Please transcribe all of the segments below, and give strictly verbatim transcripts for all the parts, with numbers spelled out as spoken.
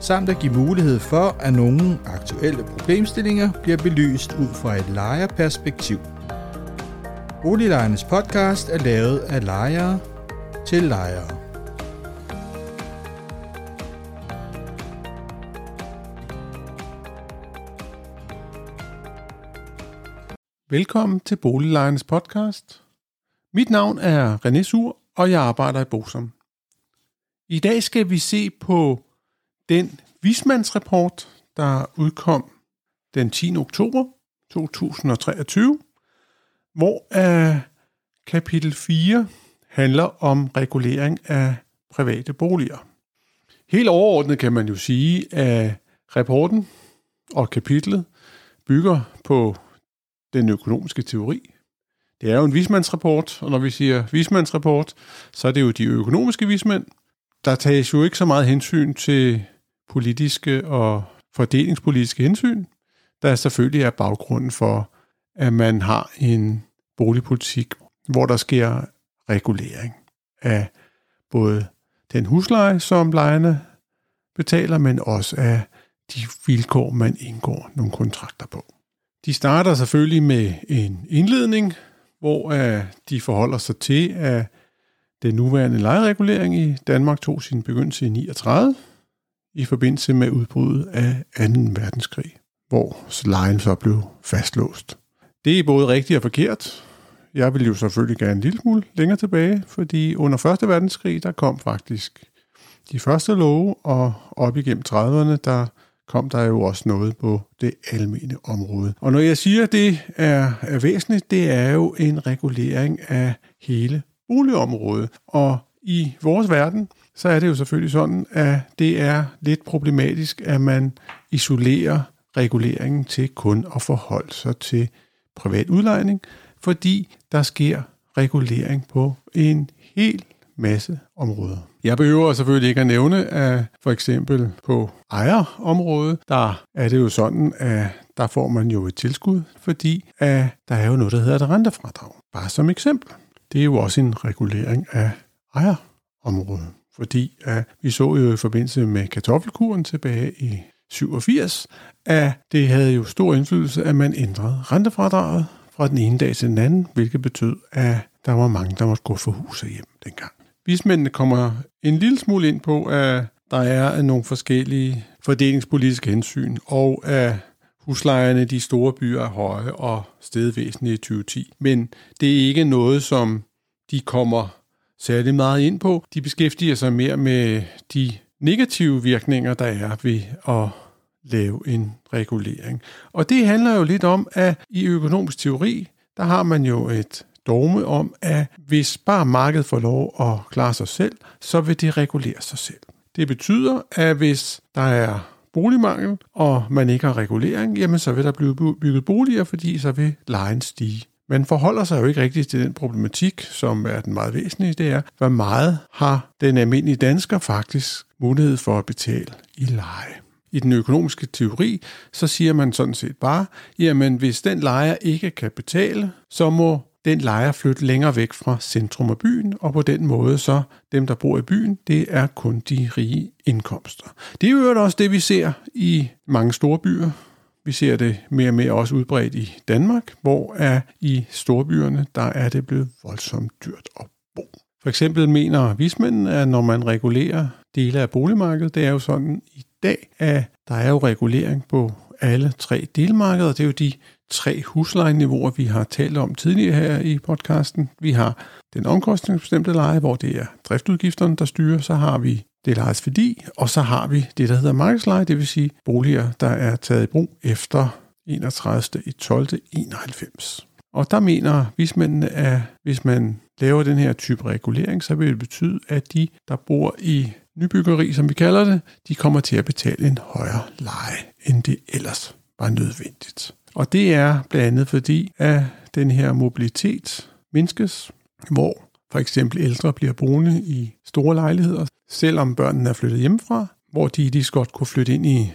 samt at give mulighed for, at nogle aktuelle problemstillinger bliver belyst ud fra et lejerperspektiv. Boliglejernes podcast er lavet af lejere til lejere. Velkommen til Boliglejernes podcast. Mit navn er René Suhr, og jeg arbejder i BOSAM. I dag skal vi se på den vismandsrapport, der udkom den tiende oktober to tusind treogtyve, hvor uh, kapitel fire handler om regulering af private boliger. Helt overordnet kan man jo sige, at rapporten og kapitlet bygger på den økonomiske teori. Det er jo en vismandsrapport, og når vi siger vismandsrapport, så er det jo de økonomiske vismænd. Der tages jo ikke så meget hensyn til politiske og fordelingspolitiske hensyn, der selvfølgelig er baggrunden for, at man har en boligpolitik, hvor der sker regulering af både den husleje, som lejerne betaler, men også af de vilkår, man indgår nogle kontrakter på. De starter selvfølgelig med en indledning, hvor de forholder sig til, at den nuværende lejeregulering i Danmark tog sin begyndelse i nitten niogtredive, i forbindelse med udbruddet af anden verdenskrig, hvor lejen så blev fastlåst. Det er både rigtigt og forkert. Jeg vil jo selvfølgelig gerne en lille smule længere tilbage, fordi under første verdenskrig, der kom faktisk de første love, og op igennem trediverne, der kom der jo også noget på det almene område. Og når jeg siger, at det er væsentligt, det er jo en regulering af hele boligområdet, og i vores verden, så er det jo selvfølgelig sådan, at det er lidt problematisk, at man isolerer reguleringen til kun at forholde sig til privat udlejning, fordi der sker regulering på en hel masse områder. Jeg behøver selvfølgelig ikke at nævne, at for eksempel på ejerområdet, der er det jo sådan, at der får man jo et tilskud, fordi at der er jo noget, der hedder et rentefradrag. Bare som eksempel. Det er jo også en regulering af ejerområdet, fordi at vi så jo i forbindelse med kartoffelkuren tilbage i syvogfirs, at det havde jo stor indflydelse, at man ændrede rentefradraget fra den ene dag til den anden, hvilket betød, at der var mange, der måtte gå for hus og hjem dengang. Vismændene kommer en lille smule ind på, at der er nogle forskellige fordelingspolitiske hensyn, og at huslejerne i de store byer er høje og steget væsentligt i tyve ti. Men det er ikke noget, som de kommer særlig meget ind på. De beskæftiger sig mere med de negative virkninger, der er ved at lave en regulering. Og det handler jo lidt om, at i økonomisk teori, der har man jo et dogme om, at hvis bare markedet får lov at klare sig selv, så vil det regulere sig selv. Det betyder, at hvis der er boligmangel, og man ikke har regulering, jamen så vil der blive bygget boliger, fordi så vil lejen stige. Man forholder sig jo ikke rigtigt til den problematik, som er den meget væsentlige, det er, hvor meget har den almindelige dansker faktisk mulighed for at betale i leje. I den økonomiske teori, så siger man sådan set bare, jamen hvis den lejer ikke kan betale, så må den lejer flytte længere væk fra centrum af byen, og på den måde så dem, der bor i byen, det er kun de rige indkomster. Det er jo også det, vi ser i mange store byer. Vi ser det mere og mere også udbredt i Danmark, hvor er i storbyerne, der er det blevet voldsomt dyrt at bo. For eksempel mener vismændene, at når man regulerer dele af boligmarkedet, det er jo sådan i dag, at der er jo regulering på alle tre delmarkeder. Det er jo de tre huslejeniveauer, vi har talt om tidligere her i podcasten. Vi har den omkostningsbestemte leje, hvor det er driftudgifterne, der styrer. Så har vi det lejes værdi, og så har vi det, der hedder markedsleje, det vil sige boliger, der er taget i brug efter enogtredivte tolvte enoghalvfems. Og der mener vismændene, at hvis man laver den her type regulering, så vil det betyde, at de, der bor i nybyggeri, som vi kalder det, de kommer til at betale en højere leje, end det ellers var nødvendigt. Og det er blandt andet fordi, at den her mobilitet mindskes, hvor for eksempel ældre bliver boende i store lejligheder, selvom børnene er flyttet hjemmefra, hvor de lige godt kunne flytte ind i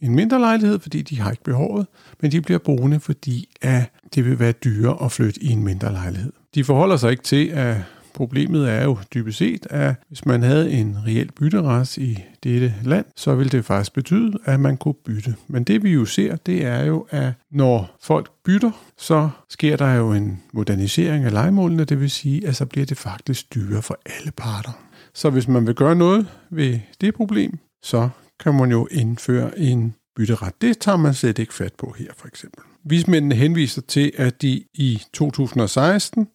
en mindre lejlighed, fordi de har ikke behovet, men de bliver boende, fordi at det vil være dyrere at flytte i en mindre lejlighed. De forholder sig ikke til, at problemet er jo dybest set, at hvis man havde en reel bytteras i dette land, så ville det faktisk betyde, at man kunne bytte. Men det vi jo ser, det er jo, at når folk bytter, så sker der jo en modernisering af lejemålene, det vil sige, at så bliver det faktisk dyrere for alle parter. Så hvis man vil gøre noget ved det problem, så kan man jo indføre en bytteret. Det tager man slet ikke fat på her for eksempel. Vismændene henviser til, at de i to tusind og seksten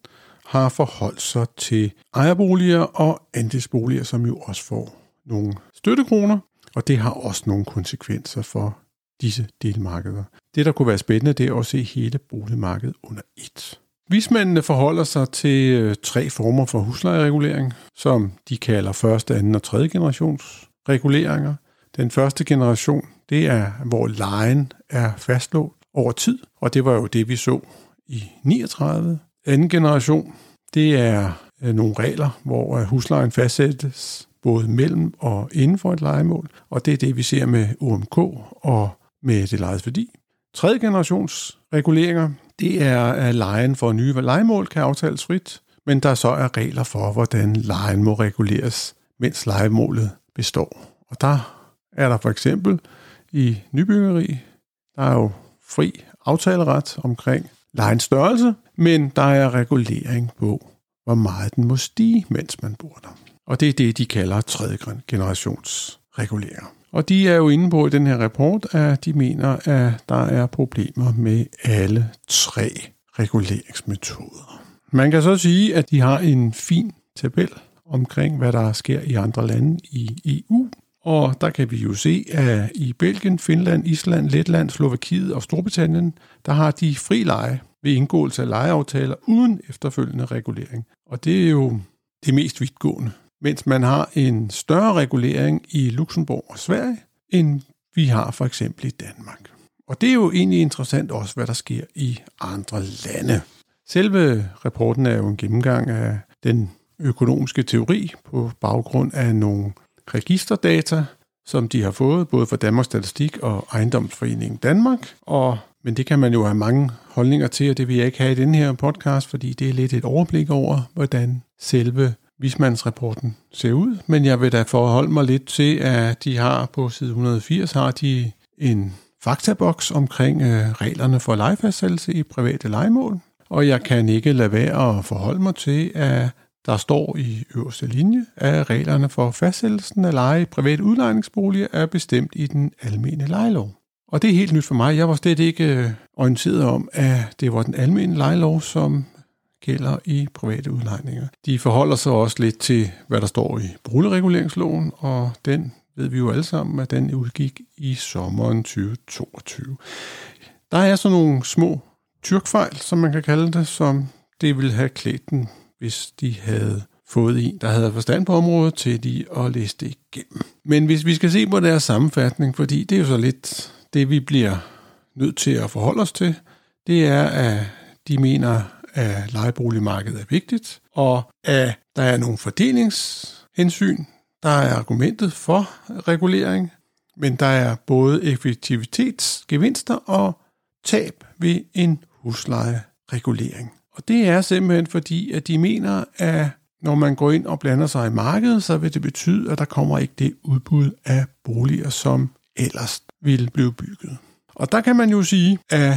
har forholdt sig til ejerboliger og andelsboliger, som jo også får nogle støttekroner, og det har også nogle konsekvenser for disse delmarkeder. Det, der kunne være spændende, det er at se hele boligmarkedet under et. Vismændene forholder sig til tre former for huslejeregulering, som de kalder første, anden og tredje generations reguleringer. Den første generation, det er, hvor lejen er fastlåst over tid, og det var jo det, vi så i niogtredive. Anden generation, det er nogle regler, hvor huslejen fastsættes både mellem og inden for et lejemål, og det er det, vi ser med O M K og med det lejedes værdi. Tredje generations reguleringer, det er, at lejen for nye lejemål kan aftales frit, men der så er regler for, hvordan lejen må reguleres, mens lejemålet består. Og der er der for eksempel i nybyggeri, der er jo fri aftaleret omkring lejens størrelse, men der er regulering på, hvor meget den må stige, mens man bor der. Og det er det, de kalder tredje generations reguleringer. Og de er jo inde på i den her rapport, at de mener, at der er problemer med alle tre reguleringsmetoder. Man kan så sige, at de har en fin tabel omkring, hvad der sker i andre lande i E U. Og der kan vi jo se, at i Belgien, Finland, Island, Letland, Slovakiet og Storbritannien, der har de fri leje ved indgåelse af lejeaftaler uden efterfølgende regulering. Og det er jo det mest vidtgående. Mens man har en større regulering i Luxembourg og Sverige, end vi har for eksempel i Danmark. Og det er jo egentlig interessant også, hvad der sker i andre lande. Selve rapporten er jo en gennemgang af den økonomiske teori på baggrund af nogle registerdata, som de har fået, både fra Danmarks Statistik og Ejendomsforeningen Danmark. Og, men det kan man jo have mange holdninger til, og det vil jeg ikke have i den her podcast, fordi det er lidt et overblik over, hvordan selve vismandsrapporten ser ud. Men jeg vil da forholde mig lidt til, at de har på side et hundrede og firs har de en faktaboks omkring øh, reglerne for lejefastsættelse i private lejemål. Og jeg kan ikke lade være at forholde mig til, at der står i øverste linje, at reglerne for fastsættelsen af leje i private udlejningsboliger er bestemt i den almene lejelov. Og det er helt nyt for mig. Jeg var slet ikke orienteret om, at det var den almene lejelov, som gælder i private udlejninger. De forholder sig også lidt til, hvad der står i boligreguleringsloven, og den ved vi jo alle sammen, at den udgik i sommeren tyve toogtyve. Der er så nogle små tyrkfejl, som man kan kalde det, som det ville have klædt den, hvis de havde fået en, der havde forstand på området, til de at læse det igennem. Men hvis vi skal se på deres sammenfatning, fordi det er jo så lidt det, vi bliver nødt til at forholde os til, det er, at de mener, at lejeboligmarkedet er vigtigt, og at der er nogle fordelingshensyn, der er argumentet for regulering, men der er både effektivitetsgevinster og tab ved en huslejeregulering. Og det er simpelthen fordi, at de mener, at når man går ind og blander sig i markedet, så vil det betyde, at der kommer ikke det udbud af boliger, som ellers ville blive bygget. Og der kan man jo sige, at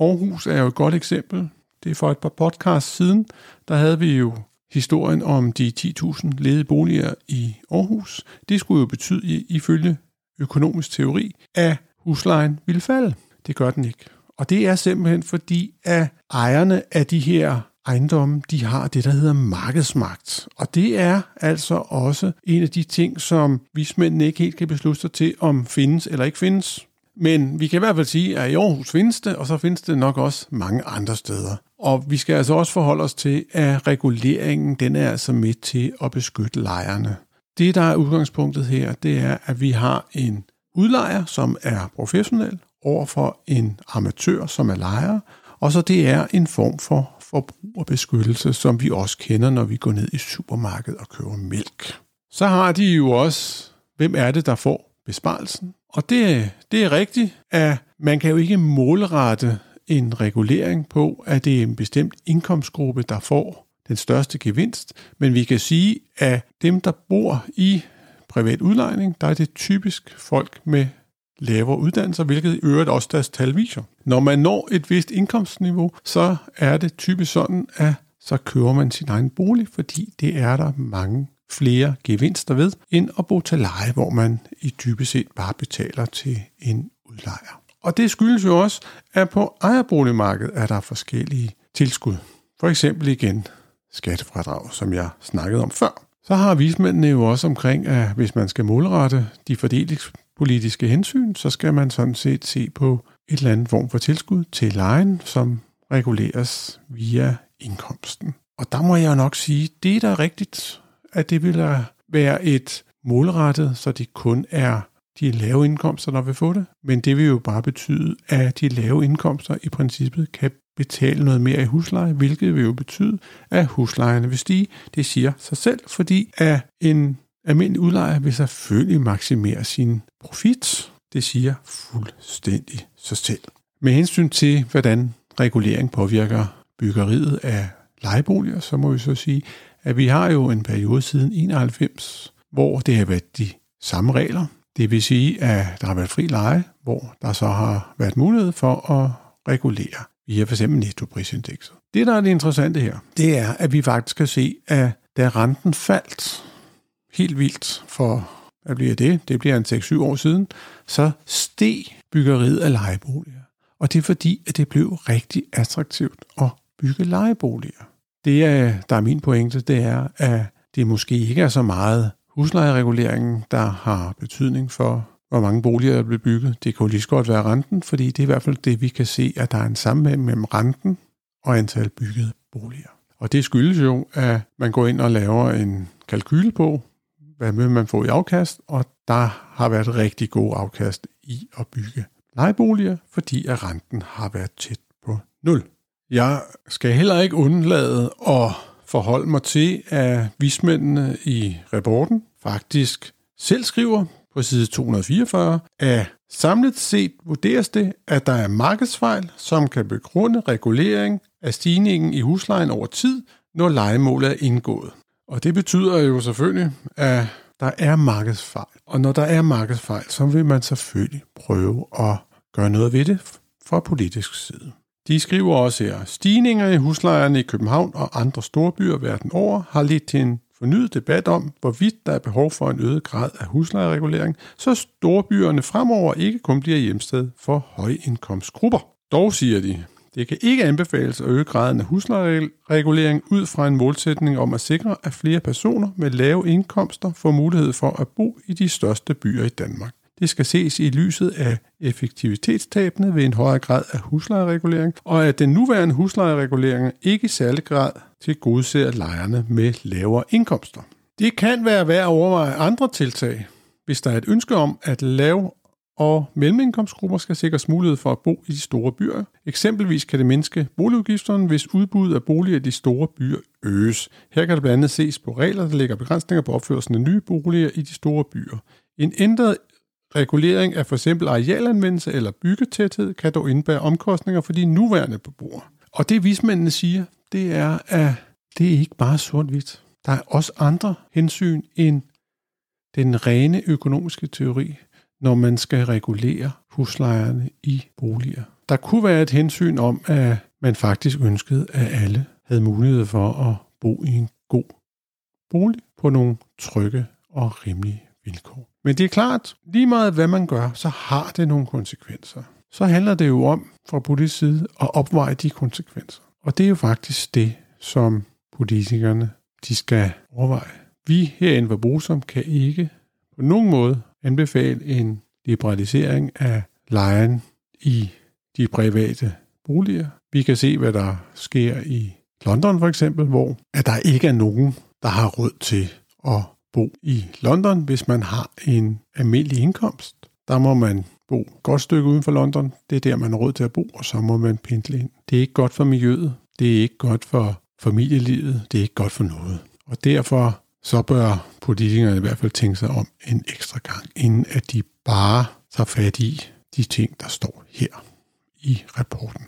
Aarhus er jo et godt eksempel. Det er for et par podcasts siden, der havde vi jo historien om de ti tusind ledige boliger i Aarhus. Det skulle jo betyde, ifølge økonomisk teori, at huslejen ville falde. Det gør den ikke. Og det er simpelthen fordi, at ejerne af de her ejendomme, de har det, der hedder markedsmagt. Og det er altså også en af de ting, som vismændene ikke helt kan beslutte sig til, om findes eller ikke findes. Men vi kan i hvert fald sige, at i Aarhus findes det, og så findes det nok også mange andre steder. Og vi skal altså også forholde os til, at reguleringen den er altså med til at beskytte lejerne. Det, der er udgangspunktet her, det er, at vi har en udlejer, som er professionel, overfor en amatør, som er lejer, og så det er en form for forbrugerbeskyttelse, som vi også kender, når vi går ned i supermarkedet og køber mælk. Så har de jo også, hvem er det, der får besparelsen? Og det, det er rigtigt, at man kan jo ikke målrette en regulering på, at det er en bestemt indkomstgruppe, der får den største gevinst, men vi kan sige, at dem, der bor i privat udlejning, der er det typisk folk med lavere uddannelser, hvilket i øvrigt også deres tal viser. Når man når et vist indkomstniveau, så er det typisk sådan, at så køber man sin egen bolig, fordi det er der mange flere gevinster ved, end at bo til leje, hvor man i dybest set bare betaler til en udlejer. Og det skyldes jo også, at på ejerboligmarkedet er der forskellige tilskud. For eksempel igen skattefradrag, som jeg snakkede om før. Så har vismændene jo også omkring, at hvis man skal målrette de fordelingspolitiske hensyn, så skal man sådan set se på et eller andet form for tilskud til lejen, som reguleres via indkomsten. Og der må jeg jo nok sige, det er da rigtigt, at det vil være et målrettet, så det kun er de lave indkomster, der vil få det. Men det vil jo bare betyde, at de lave indkomster i princippet kan betale noget mere i husleje, hvilket vil jo betyde, at huslejerne vil stige. Det siger sig selv, fordi at en almindelig udlejer vil selvfølgelig maksimere sin profit. Det siger fuldstændig sig selv. Med hensyn til, hvordan regulering påvirker byggeriet af lejeboliger, så må vi så sige, at vi har jo en periode siden enoghalvfems, hvor det har været de samme regler. Det vil sige, at der har været fri leje, hvor der så har været mulighed for at regulere via for eksempel nettoprisindekset. Det, der er det interessante her, det er, at vi faktisk kan se, at da renten faldt helt vildt for, hvad bliver det? Det bliver en seks syv år siden, så steg byggeriet af lejeboliger. Og det er fordi, at det blev rigtig attraktivt at bygge lejeboliger. Det, der er min pointe, det er, at det måske ikke er så meget huslejereguleringen, der har betydning for, hvor mange boliger der bliver bygget. Det kunne lige så godt være renten, fordi det er i hvert fald det, vi kan se, at der er en sammenhæng mellem renten og antal byggede boliger. Og det skyldes jo, at man går ind og laver en kalkyle på, hvad vil man få i afkast, og der har været rigtig god afkast i at bygge lejeboliger, fordi at renten har været tæt på nul. Jeg skal heller ikke undlade at forholde mig til, at vismændene i rapporten faktisk selv skriver på side to hundrede fireogfyrre, at samlet set vurderes det, at der er markedsfejl, som kan begrunde regulering af stigningen i huslejen over tid, når lejemålet er indgået. Og det betyder jo selvfølgelig, at der er markedsfejl. Og når der er markedsfejl, så vil man selvfølgelig prøve at gøre noget ved det fra politisk side. De skriver også her, stigninger i huslejerne i København og andre store byer verden over har ledt til en fornyet debat om, hvorvidt der er behov for en øget grad af huslejeregulering, så storbyerne fremover ikke kun bliver hjemsted for højindkomstgrupper. Dog siger de, det kan ikke anbefales at øge graden af huslejeregulering ud fra en målsætning om at sikre, at flere personer med lave indkomster får mulighed for at bo i de største byer i Danmark. Det skal ses i lyset af effektivitetstabene ved en højere grad af huslejeregulering, og at den nuværende huslejeregulering ikke i særlig grad tilgodeser lejerne med lavere indkomster. Det kan være værd at overveje andre tiltag, hvis der er et ønske om, at lav- og mellemindkomstgrupper skal sikres mulighed for at bo i de store byer. Eksempelvis kan det mindske boligudgifterne, hvis udbuddet af boliger i de store byer øges. Her kan det blandt andet ses på regler, der lægger begrænsninger på opførelsen af nye boliger i de store byer. En ændret regulering af f.eks. arealanvendelse eller byggetæthed kan dog indbære omkostninger for de nuværende beboere. Og det vismændene siger, det er, at det er ikke bare sort-hvidt. Der er også andre hensyn end den rene økonomiske teori, når man skal regulere huslejerne i boliger. Der kunne være et hensyn om, at man faktisk ønskede, at alle havde mulighed for at bo i en god bolig på nogle trygge og rimelige vilkår. Men det er klart, lige meget hvad man gør, så har det nogle konsekvenser. Så handler det jo om fra politisk side at opveje de konsekvenser. Og det er jo faktisk det, som politikerne de skal overveje. Vi herinde på BOSAM kan ikke på nogen måde anbefale en liberalisering af lejen i de private boliger. Vi kan se, hvad der sker i London for eksempel, hvor at der ikke er nogen, der har råd til at bo i London, hvis man har en almindelig indkomst. Der må man bo et godt stykke uden for London. Det er der, man har råd til at bo, og så må man pendle ind. Det er ikke godt for miljøet. Det er ikke godt for familielivet. Det er ikke godt for noget. Og derfor så bør politikerne i hvert fald tænke sig om en ekstra gang, inden at de bare tager fat i de ting, der står her i rapporten.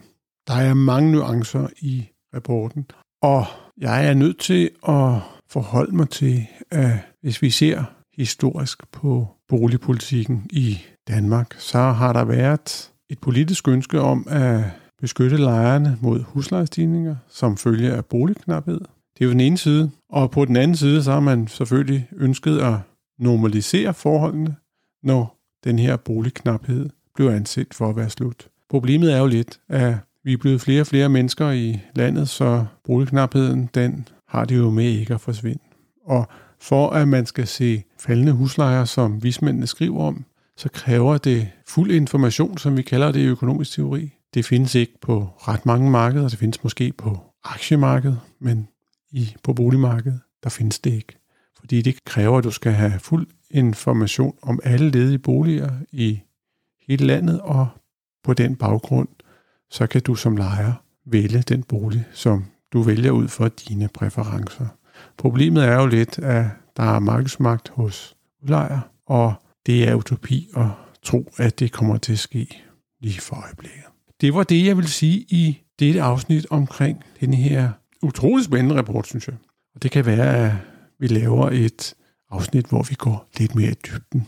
Der er mange nuancer i rapporten, og jeg er nødt til at forholde mig til, at hvis vi ser historisk på boligpolitikken i Danmark, så har der været et politisk ønske om at beskytte lejerne mod huslejestigninger som følge af boligknaphed. Det er jo den ene side, og på den anden side, så har man selvfølgelig ønsket at normalisere forholdene, når den her boligknaphed blev anset for at være slut. Problemet er jo lidt, at vi er blevet flere og flere mennesker i landet, så boligknapheden, den har det jo med ikke at forsvinde. Og for at man skal se faldende huslejer, som vismændene skriver om, så kræver det fuld information, som vi kalder det i økonomisk teori. Det findes ikke på ret mange markeder, det findes måske på aktiemarkedet, men i, på boligmarkedet, der findes det ikke. Fordi det kræver, at du skal have fuld information om alle ledige boliger i hele landet, og på den baggrund, så kan du som lejer vælge den bolig, som du vælger ud fra dine præferencer. Problemet er jo lidt, at der er markedsmagt hos udlejer, og det er utopi at tro, at det kommer til at ske lige for øjeblikket. Det var det, jeg ville sige i dette afsnit omkring den her utrolig spændende rapport, synes jeg. Og det kan være, at vi laver et afsnit, hvor vi går lidt mere i dybden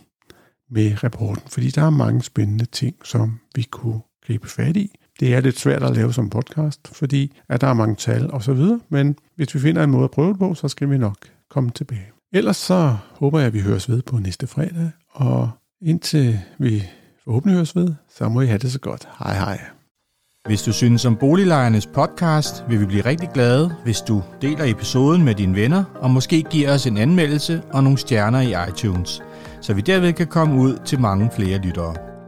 med rapporten, fordi der er mange spændende ting, som vi kunne gribe fat i. Det er lidt svært at lave som podcast, fordi at der er mange tal og så videre, men hvis vi finder en måde at prøve det på, så skal vi nok komme tilbage. Ellers så håber jeg, at vi høres ved på næste fredag, og indtil vi forhåbentlig høres ved, så må I have det så godt. Hej hej. Hvis du synes om Boliglejernes podcast, vil vi blive rigtig glade, hvis du deler episoden med dine venner, og måske giver os en anmeldelse og nogle stjerner i iTunes, så vi derved kan komme ud til mange flere lyttere.